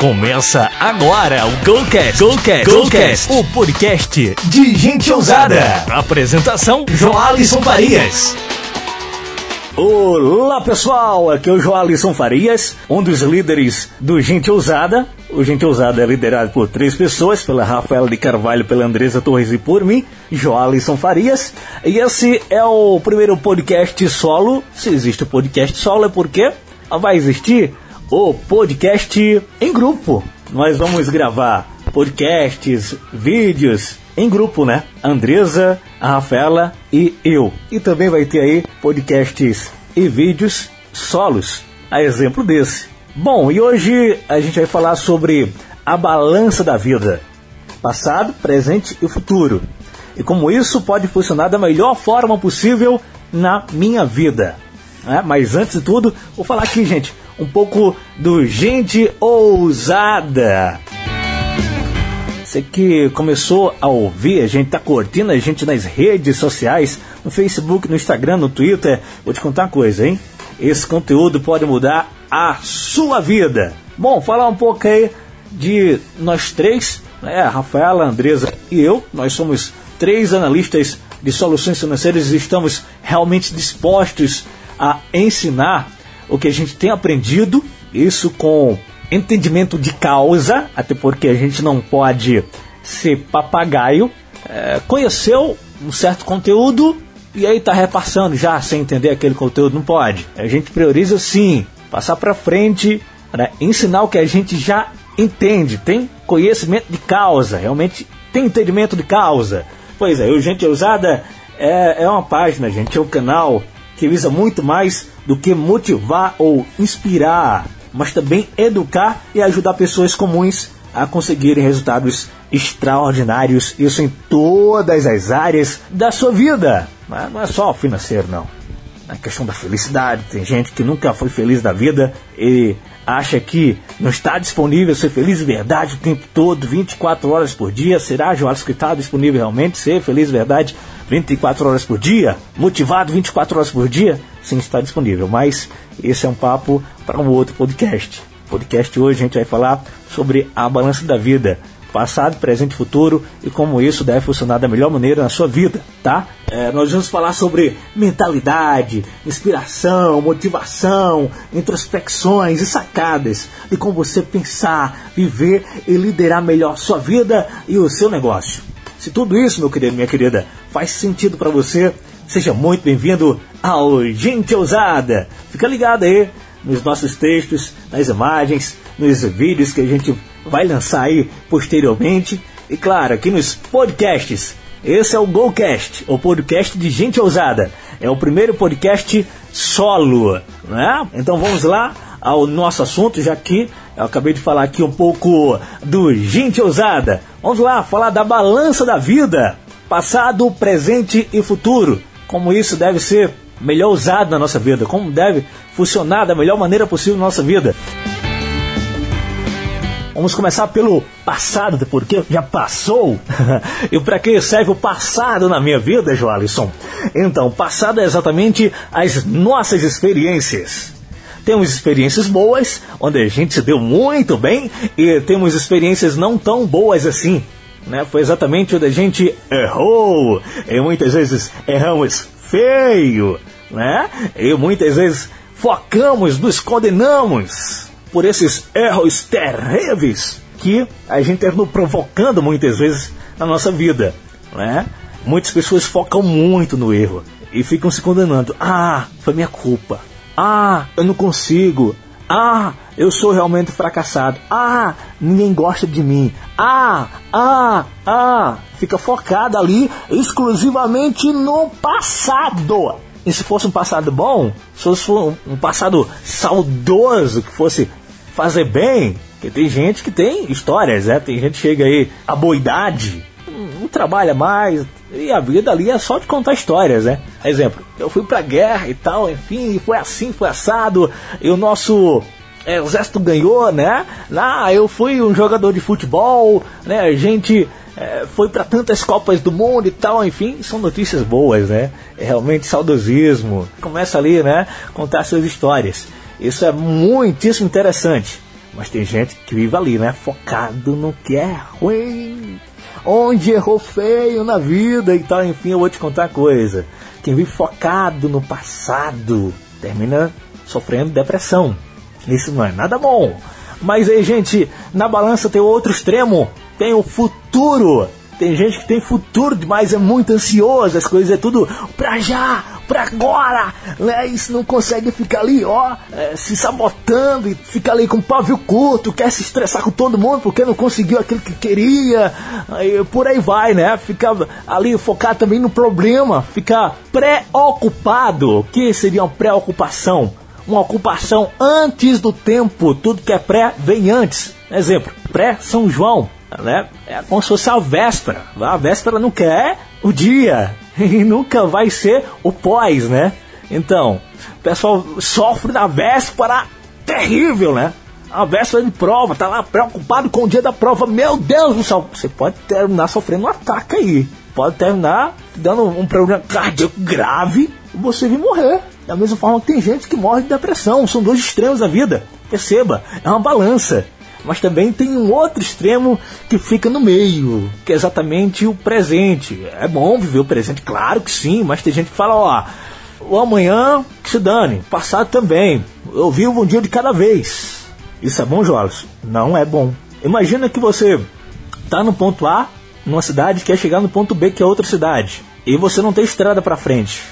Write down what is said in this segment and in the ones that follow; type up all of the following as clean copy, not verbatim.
Começa agora o GOCast, o podcast de Gente Ousada. Apresentação, Joálisson Farias. Olá pessoal, aqui é o Joálisson Farias, um dos líderes do Gente Ousada. O Gente Ousada é liderado por 3 pessoas, pela Rafaela de Carvalho, pela Andresa Torres e por mim, Joálisson Farias. E esse é o primeiro podcast solo. Se existe podcast solo é porque vai existir o podcast em grupo. Nós vamos gravar podcasts, vídeos em grupo, né? Andresa, a Rafaela e eu. E também vai ter aí podcasts e vídeos solos, a exemplo desse. Bom, e hoje a gente vai falar sobre a balança da vida, passado, presente e futuro, e como isso pode funcionar da melhor forma possível na minha vida. Mas antes de tudo, vou falar aqui, gente, um pouco do Gente Ousada. Você que começou a ouvir, a gente tá curtindo a gente nas redes sociais, no Facebook, no Instagram, no Twitter. Vou te contar uma coisa, hein? Esse conteúdo pode mudar a sua vida. Bom, falar um pouco aí de nós 3, né? A Rafaela, a Andresa e eu. Nós somos 3 analistas de soluções financeiras e estamos realmente dispostos a ensinar o que a gente tem aprendido, isso com entendimento de causa, até porque a gente não pode ser papagaio. Conheceu um certo conteúdo e aí está repassando já sem entender aquele conteúdo, não pode. A gente prioriza sim, passar para frente, né? Ensinar o que a gente já entende, tem conhecimento de causa, realmente tem entendimento de causa. Pois é, o Gente Ousada é uma página, gente, é um canal que visa muito mais do que motivar ou inspirar, mas também educar e ajudar pessoas comuns a conseguirem resultados extraordinários, isso em todas as áreas da sua vida. Mas não é só financeiro, não. A questão da felicidade, tem gente que nunca foi feliz na vida e acha que não está disponível ser feliz de verdade o tempo todo, 24 horas por dia. Será, Joálisson, que está disponível realmente ser feliz de verdade 24 horas por dia? Motivado 24 horas por dia? Sim, está disponível, mas esse é um papo para um outro podcast. Podcast hoje a gente vai falar sobre a balança da vida, passado, presente e futuro, e como isso deve funcionar da melhor maneira na sua vida, tá? Nós vamos falar sobre mentalidade, inspiração, motivação, introspecções e sacadas, e como você pensar, viver e liderar melhor sua vida e o seu negócio. Se tudo isso, meu querido, minha querida, faz sentido para você, seja muito bem-vindo ao Gente Ousada. Fica ligado aí nos nossos textos, nas imagens, nos vídeos que a gente vai lançar aí posteriormente. E claro, aqui nos podcasts. Esse é o GOCast, o podcast de Gente Ousada. É o primeiro podcast solo, né? Então vamos lá ao nosso assunto, já que eu acabei de falar aqui um pouco do Gente Ousada. Vamos lá falar da balança da vida, passado, presente e futuro. Como isso deve ser melhor usado na nossa vida, como deve funcionar da melhor maneira possível na nossa vida. Vamos começar pelo passado, porque já passou. E para que serve o passado na minha vida, Joálisson? Então, o passado é exatamente as nossas experiências. Temos experiências boas, onde a gente se deu muito bem, e temos experiências não tão boas assim, né? Foi exatamente onde a gente errou, e muitas vezes erramos feio, né? E muitas vezes focamos, nos condenamos por esses erros terríveis que a gente está provocando muitas vezes na nossa vida, né? Muitas pessoas focam muito no erro e ficam se condenando. Foi minha culpa. Eu não consigo. Eu sou realmente fracassado. Ninguém gosta de mim. Fica focado ali exclusivamente no passado. E se fosse um passado bom, se fosse um passado saudoso, que fosse fazer bem, porque tem gente que tem histórias, né? Tem gente que chega aí à boa idade, não trabalha mais, e a vida ali é só de contar histórias, né? Exemplo, eu fui pra guerra e tal, enfim, foi assim, foi assado, e o nosso exército ganhou, né? Lá eu fui um jogador de futebol, né? A gente foi para tantas Copas do Mundo e tal, enfim, são notícias boas, né? É realmente saudosismo. Começa ali, né? Contar suas histórias. Isso é muitíssimo interessante. Mas tem gente que vive ali, né? Focado no que é ruim. Onde errou feio na vida e tal. Enfim, eu vou te contar uma coisa. Quem vive focado no passado termina sofrendo depressão. Isso não é nada bom. Mas aí, gente, na balança tem o outro extremo. Tem o futuro. Tem gente que tem futuro demais, é muito ansioso, as coisas é tudo pra já, pra agora, né? Isso não consegue ficar ali, ó, se sabotando e fica ali com pavio curto, quer se estressar com todo mundo porque não conseguiu aquilo que queria, aí, por aí vai, né? Fica ali focado também no problema, fica preocupado. O que seria uma preocupação? Uma ocupação antes do tempo, tudo que é pré vem antes. Exemplo, pré-São João. Né? É como se fosse a véspera. A véspera nunca é o dia e nunca vai ser o pós, né? Então, o pessoal sofre da véspera terrível, né? A véspera de prova, tá lá preocupado com o dia da prova. Meu Deus do céu, você pode terminar sofrendo um ataque aí. Pode terminar dando um problema cardíaco grave e você vir morrer. Da mesma forma que tem gente que morre de depressão. São dois extremos da vida. Perceba, é uma balança. Mas também tem um outro extremo que fica no meio, que é exatamente o presente. É bom viver o presente, claro que sim, mas tem gente que fala, ó, o amanhã que se dane, passado também, eu vivo um dia de cada vez. Isso é bom, Joálisson? Não é bom. Imagina que você tá no ponto A, numa cidade, quer chegar no ponto B, que é outra cidade, e você não tem estrada pra frente,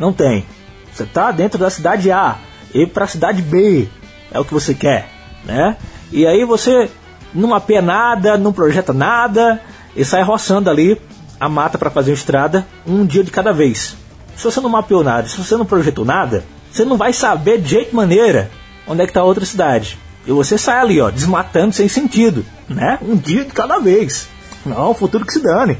não tem. Você tá dentro da cidade A, e pra cidade B, é o que você quer, né? E aí você não mapeia nada, não projeta nada e sai roçando ali a mata para fazer uma estrada um dia de cada vez. Se você não mapeou nada, se você não projetou nada, você não vai saber de jeito maneira onde é que está a outra cidade. E você sai ali, ó, desmatando sem sentido, né? Um dia de cada vez. Não, futuro que se dane.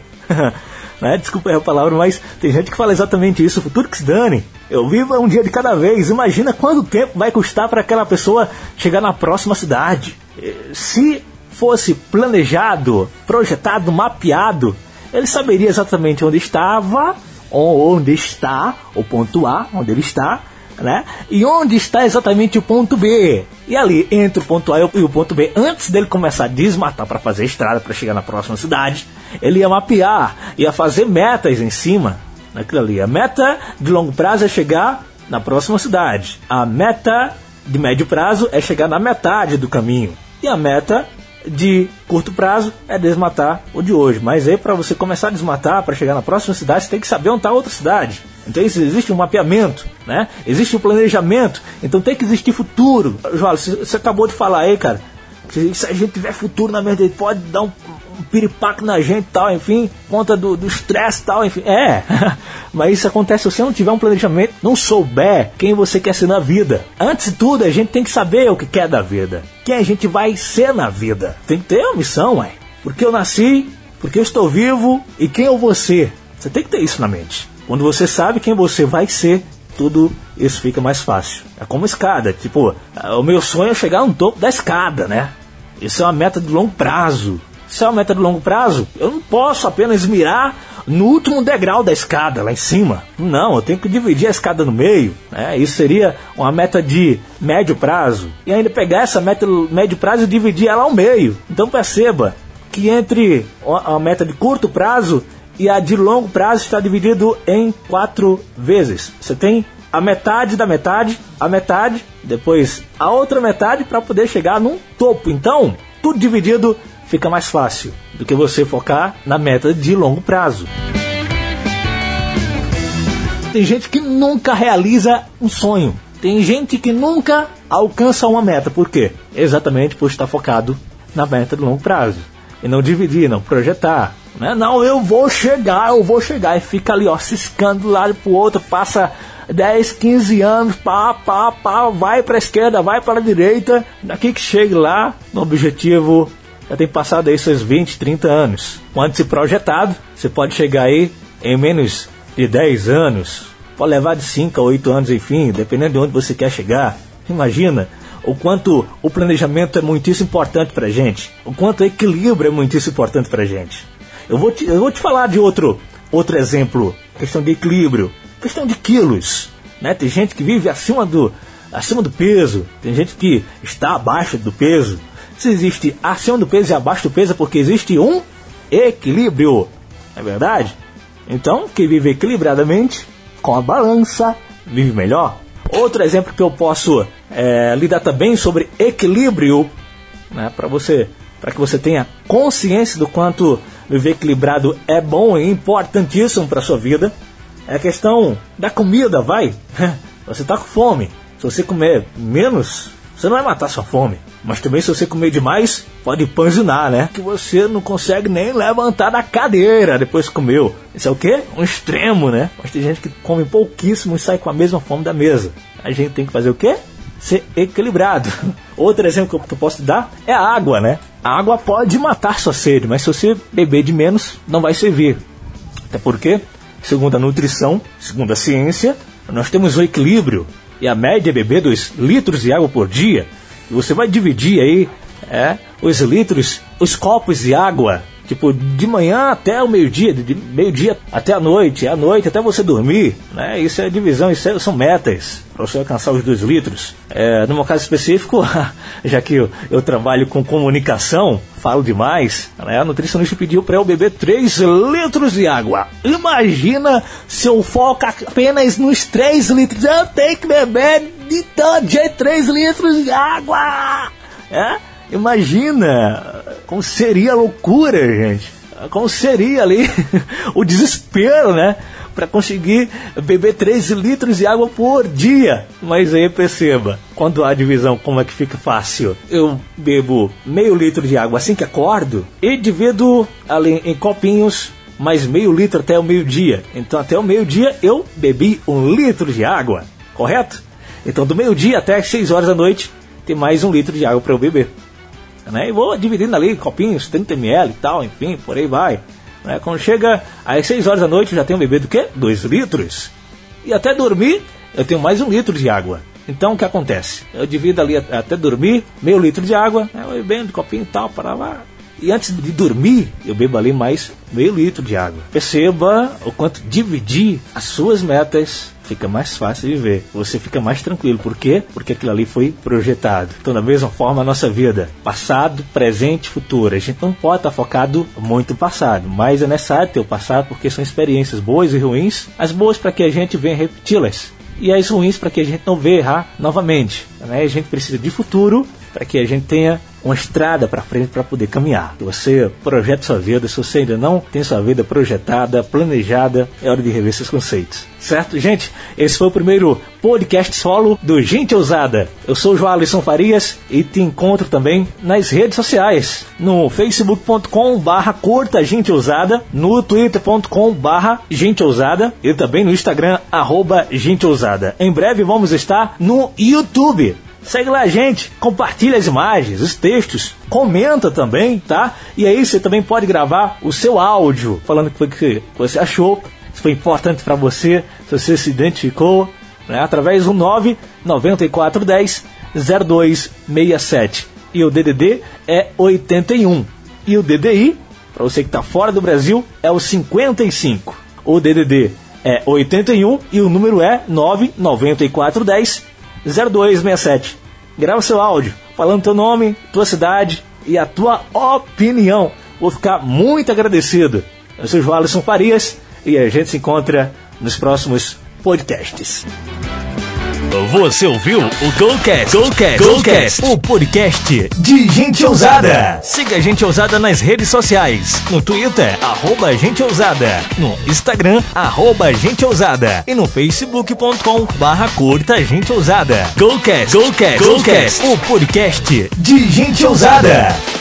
Né? Desculpa a palavra, mas tem gente que fala exatamente isso, futuro que se dane. Eu vivo um dia de cada vez. Imagina quanto tempo vai custar para aquela pessoa chegar na próxima cidade. Se fosse planejado, projetado, mapeado, ele saberia exatamente onde estava, onde está o ponto A, onde ele está, né? E onde está exatamente o ponto B. E ali, entre o ponto A e o ponto B, antes dele começar a desmatar para fazer estrada, para chegar na próxima cidade, ele ia mapear, ia fazer metas em cima daquilo ali. A meta de longo prazo é chegar na próxima cidade. A meta de médio prazo é chegar na metade do caminho. E a meta de curto prazo é desmatar o de hoje. Mas aí, para você começar a desmatar, para chegar na próxima cidade, você tem que saber onde está a outra cidade. Então existe um mapeamento, né? Existe um planejamento. Então tem que existir futuro. João, você acabou de falar aí, cara, que se a gente tiver futuro na mente, pode dar um piripaque na gente, tal, enfim, conta do estresse, tal, enfim. É, mas isso acontece se você não tiver um planejamento, não souber quem você quer ser na vida. Antes de tudo, a gente tem que saber o que quer da vida, quem a gente vai ser na vida. Tem que ter uma missão, ué. Porque eu nasci, porque eu estou vivo e quem eu vou ser. Você tem que ter isso na mente. Quando você sabe quem você vai ser, tudo isso fica mais fácil. É como escada, tipo, o meu sonho é chegar no topo da escada, né? Isso é uma meta de longo prazo. Se é uma meta de longo prazo, eu não posso apenas mirar no último degrau da escada, lá em cima. Não, eu tenho que dividir a escada no meio, né? Isso seria uma meta de médio prazo. E ainda pegar essa meta de médio prazo e dividir ela ao meio. Então perceba que entre a meta de curto prazo e a de longo prazo está dividido em 4 vezes. Você tem a metade da metade, a metade, depois a outra metade para poder chegar num topo. Então, tudo dividido fica mais fácil do que você focar na meta de longo prazo. Tem gente que nunca realiza um sonho. Tem gente que nunca alcança uma meta. Por quê? Exatamente por estar focado na meta de longo prazo. E não dividir, não projetar. Não, eu vou chegar. E fica ali, ó, ciscando de um lado pro outro, passa 10, 15 anos, vai pra esquerda, vai pra direita. Daqui que chegue lá no objetivo, já tem passado aí seus 20, 30 anos. Quando se projetado, você pode chegar aí em menos de 10 anos. Pode levar de 5 a 8 anos, enfim, dependendo de onde você quer chegar. Imagina o quanto o planejamento é muitíssimo importante pra gente. O quanto o equilíbrio é muitíssimo importante pra gente. Eu vou te falar de outro exemplo. Questão de equilíbrio. Questão de quilos, né? Tem gente que vive acima do acima do peso, tem gente que está abaixo do peso. Se existe acima do peso e abaixo do peso é porque existe um equilíbrio, não é verdade? Então, quem vive equilibradamente, com a balança, vive melhor. Outro exemplo que eu posso lidar também sobre equilíbrio, né, para que você tenha consciência do quanto viver equilibrado é bom e importantíssimo para a sua vida, é a questão da comida, vai. Você está com fome. Se você comer menos, você não vai matar sua fome. Mas também se você comer demais, pode panzinar, né? Que você não consegue nem levantar da cadeira depois que comeu. Isso é o quê? Um extremo, né? Mas tem gente que come pouquíssimo e sai com a mesma fome da mesa. A gente tem que fazer o quê? Ser equilibrado. Outro exemplo que eu posso dar é a água, né? A água pode matar sua sede, mas se você beber de menos, não vai servir. Até porque, segundo a nutrição, segundo a ciência, nós temos o equilíbrio. E a média é beber 2 litros de água por dia. E você vai dividir aí os litros, os copos de água. Tipo, de manhã até o meio-dia, de meio-dia até a noite, à noite até você dormir, né? Isso é divisão, isso são metas para você alcançar os 2 litros. No meu caso específico, já que eu trabalho com comunicação, falo demais, né? A nutricionista pediu para eu beber 3 litros de água. Imagina se eu foco apenas nos 3 litros. Eu tenho que beber de todo jeito 3 litros de água. Imagina como seria a loucura, gente. Como seria ali o desespero, né? Para conseguir beber 3 litros de água por dia. Mas aí perceba, quando há divisão, como é que fica fácil? Eu bebo meio litro de água assim que acordo e divido ali em copinhos mais meio litro até o meio-dia. Então até o meio-dia eu bebi 1 litro de água, correto? Então do meio-dia até as 6 horas da noite tem mais 1 litro de água para eu beber. Né? E vou dividindo ali copinhos, 30 ml e tal, enfim, por aí vai, né? Quando chega às 6 horas da noite eu já tenho bebido o quê? 2 litros. E até dormir eu tenho mais 1 litro de água. Então o que acontece? Eu divido ali até dormir, meio litro de água, né? Eu bebendo copinho e tal, para lá. E antes de dormir eu bebo ali mais meio litro de água. Perceba o quanto dividir as suas metas fica mais fácil de ver. Você fica mais tranquilo. Por quê? Porque aquilo ali foi projetado. Então, da mesma forma, a nossa vida. Passado, presente, futuro. A gente não pode estar focado muito no passado. Mas é necessário ter o passado porque são experiências boas e ruins. As boas para que a gente venha repeti-las. E as ruins para que a gente não venha errar novamente. Né? A gente precisa de futuro para que a gente tenha uma estrada para frente para poder caminhar. Se você projeta sua vida, se você ainda não tem sua vida projetada, planejada, é hora de rever seus conceitos. Certo, gente? Esse foi o primeiro podcast solo do Gente Ousada. Eu sou o Joálisson Farias e te encontro também nas redes sociais. No facebook.com/curtagenteousada, no twitter.com/genteousada e também no Instagram @genteousada. Em breve vamos estar no YouTube. Segue lá, gente, compartilha as imagens, os textos, comenta também, tá? E aí você também pode gravar o seu áudio, falando o que você achou, se foi importante para você, se você se identificou, né? Através do 99410-0267. E o DDD é 81. E o DDI, para você que está fora do Brasil, é o 55. O DDD é 81 e o número é 99410-0267. Grava seu áudio, falando teu nome, tua cidade e a tua opinião. Vou ficar muito agradecido. Eu sou o Joálisson Farias e a gente se encontra nos próximos podcasts. Você ouviu o GOCast, o podcast de Gente Ousada. Siga a Gente Ousada nas redes sociais. No Twitter, @GenteOusada. No Instagram, @GenteOusada. E no facebook.com/curtagenteousada. GOCast, o podcast de Gente Ousada.